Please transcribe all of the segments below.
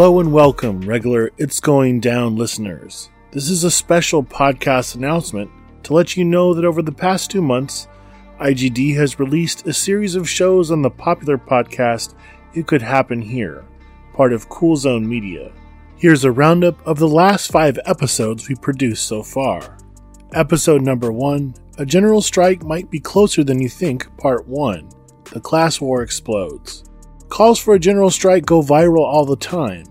Hello and welcome, regular It's Going Down listeners. This is a special podcast announcement to let you know that over the past 2 months, IGD has released a series of shows on the popular podcast It Could Happen Here, part of Cool Zone Media. Here's a roundup of the last 5 episodes we produced so far. Episode number 1, A General Strike Might Be Closer Than You Think, Part 1, The Class War Explodes. Calls for a general strike go viral all the time,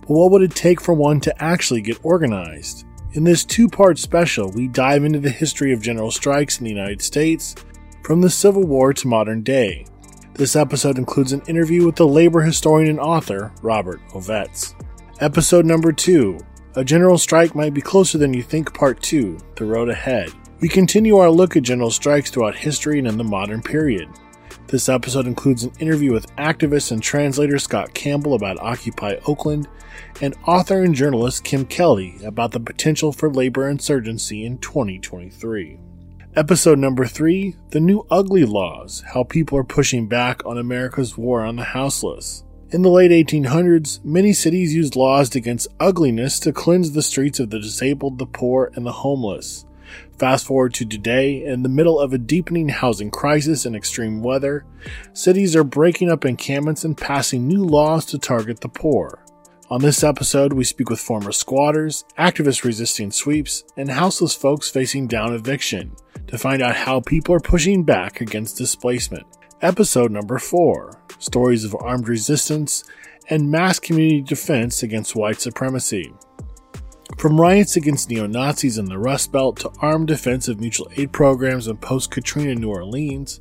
but what would it take for one to actually get organized? In this 2-part special, we dive into the history of general strikes in the United States, from the Civil War to modern day. This episode includes an interview with the labor historian and author, Robert Ovetz. Episode number 2, A General Strike Might Be Closer Than You Think, Part 2, The Road Ahead. We continue our look at general strikes throughout history and in the modern period. This episode includes an interview with activist and translator Scott Campbell about Occupy Oakland, and author and journalist Kim Kelly about the potential for labor insurgency in 2023. Episode number 3, The New Ugly Laws, How People Are Pushing Back on America's War on the Houseless. In the late 1800s, many cities used laws against ugliness to cleanse the streets of the disabled, the poor, and the homeless. Fast forward to today, in the middle of a deepening housing crisis and extreme weather, cities are breaking up encampments and passing new laws to target the poor. On this episode, we speak with former squatters, activists resisting sweeps, and houseless folks facing down eviction to find out how people are pushing back against displacement. Episode number 4, Stories of Armed Resistance and Mass Community Defense Against White Supremacy. From riots against neo-Nazis in the Rust Belt to armed defense of mutual aid programs in post-Katrina New Orleans,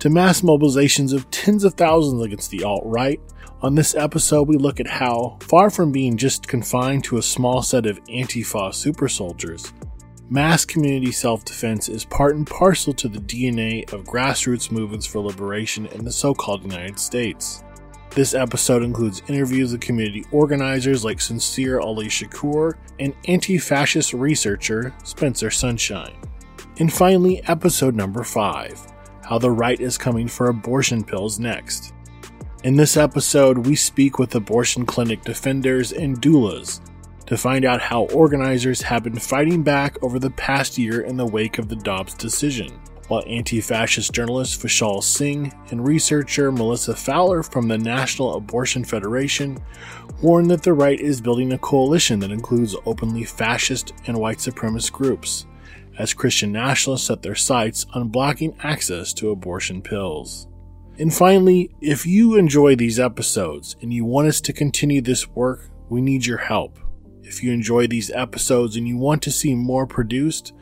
to mass mobilizations of tens of thousands against the alt-right, on this episode we look at how, far from being just confined to a small set of Antifa super soldiers, mass community self-defense is part and parcel to the DNA of grassroots movements for liberation in the so-called United States. This episode includes interviews with community organizers like Sincere Ali Shakur and anti-fascist researcher Spencer Sunshine. And finally, episode number 5, How the Right is Coming for Abortion Pills Next. In this episode, we speak with abortion clinic defenders and doulas to find out how organizers have been fighting back over the past year in the wake of the Dobbs decision, while anti-fascist journalist Faisal Singh and researcher Melissa Fowler from the National Abortion Federation warn that the right is building a coalition that includes openly fascist and white supremacist groups, as Christian nationalists set their sights on blocking access to abortion pills. And finally, if you enjoy these episodes and you want us to continue this work, we need your help. If you enjoy these episodes and you want to see more produced,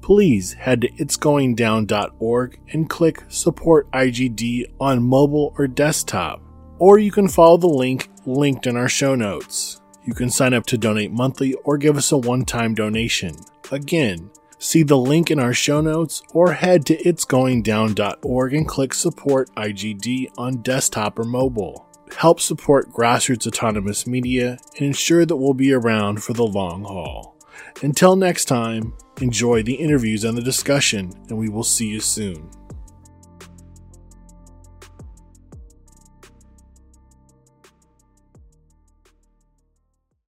please head to itsgoingdown.org and click Support IGD on mobile or desktop. Or you can follow the link linked in our show notes. You can sign up to donate monthly or give us a one-time donation. Again, see the link in our show notes or head to itsgoingdown.org and click Support IGD on desktop or mobile. Help support grassroots autonomous media and ensure that we'll be around for the long haul. Until next time, enjoy the interviews and the discussion, and we will see you soon.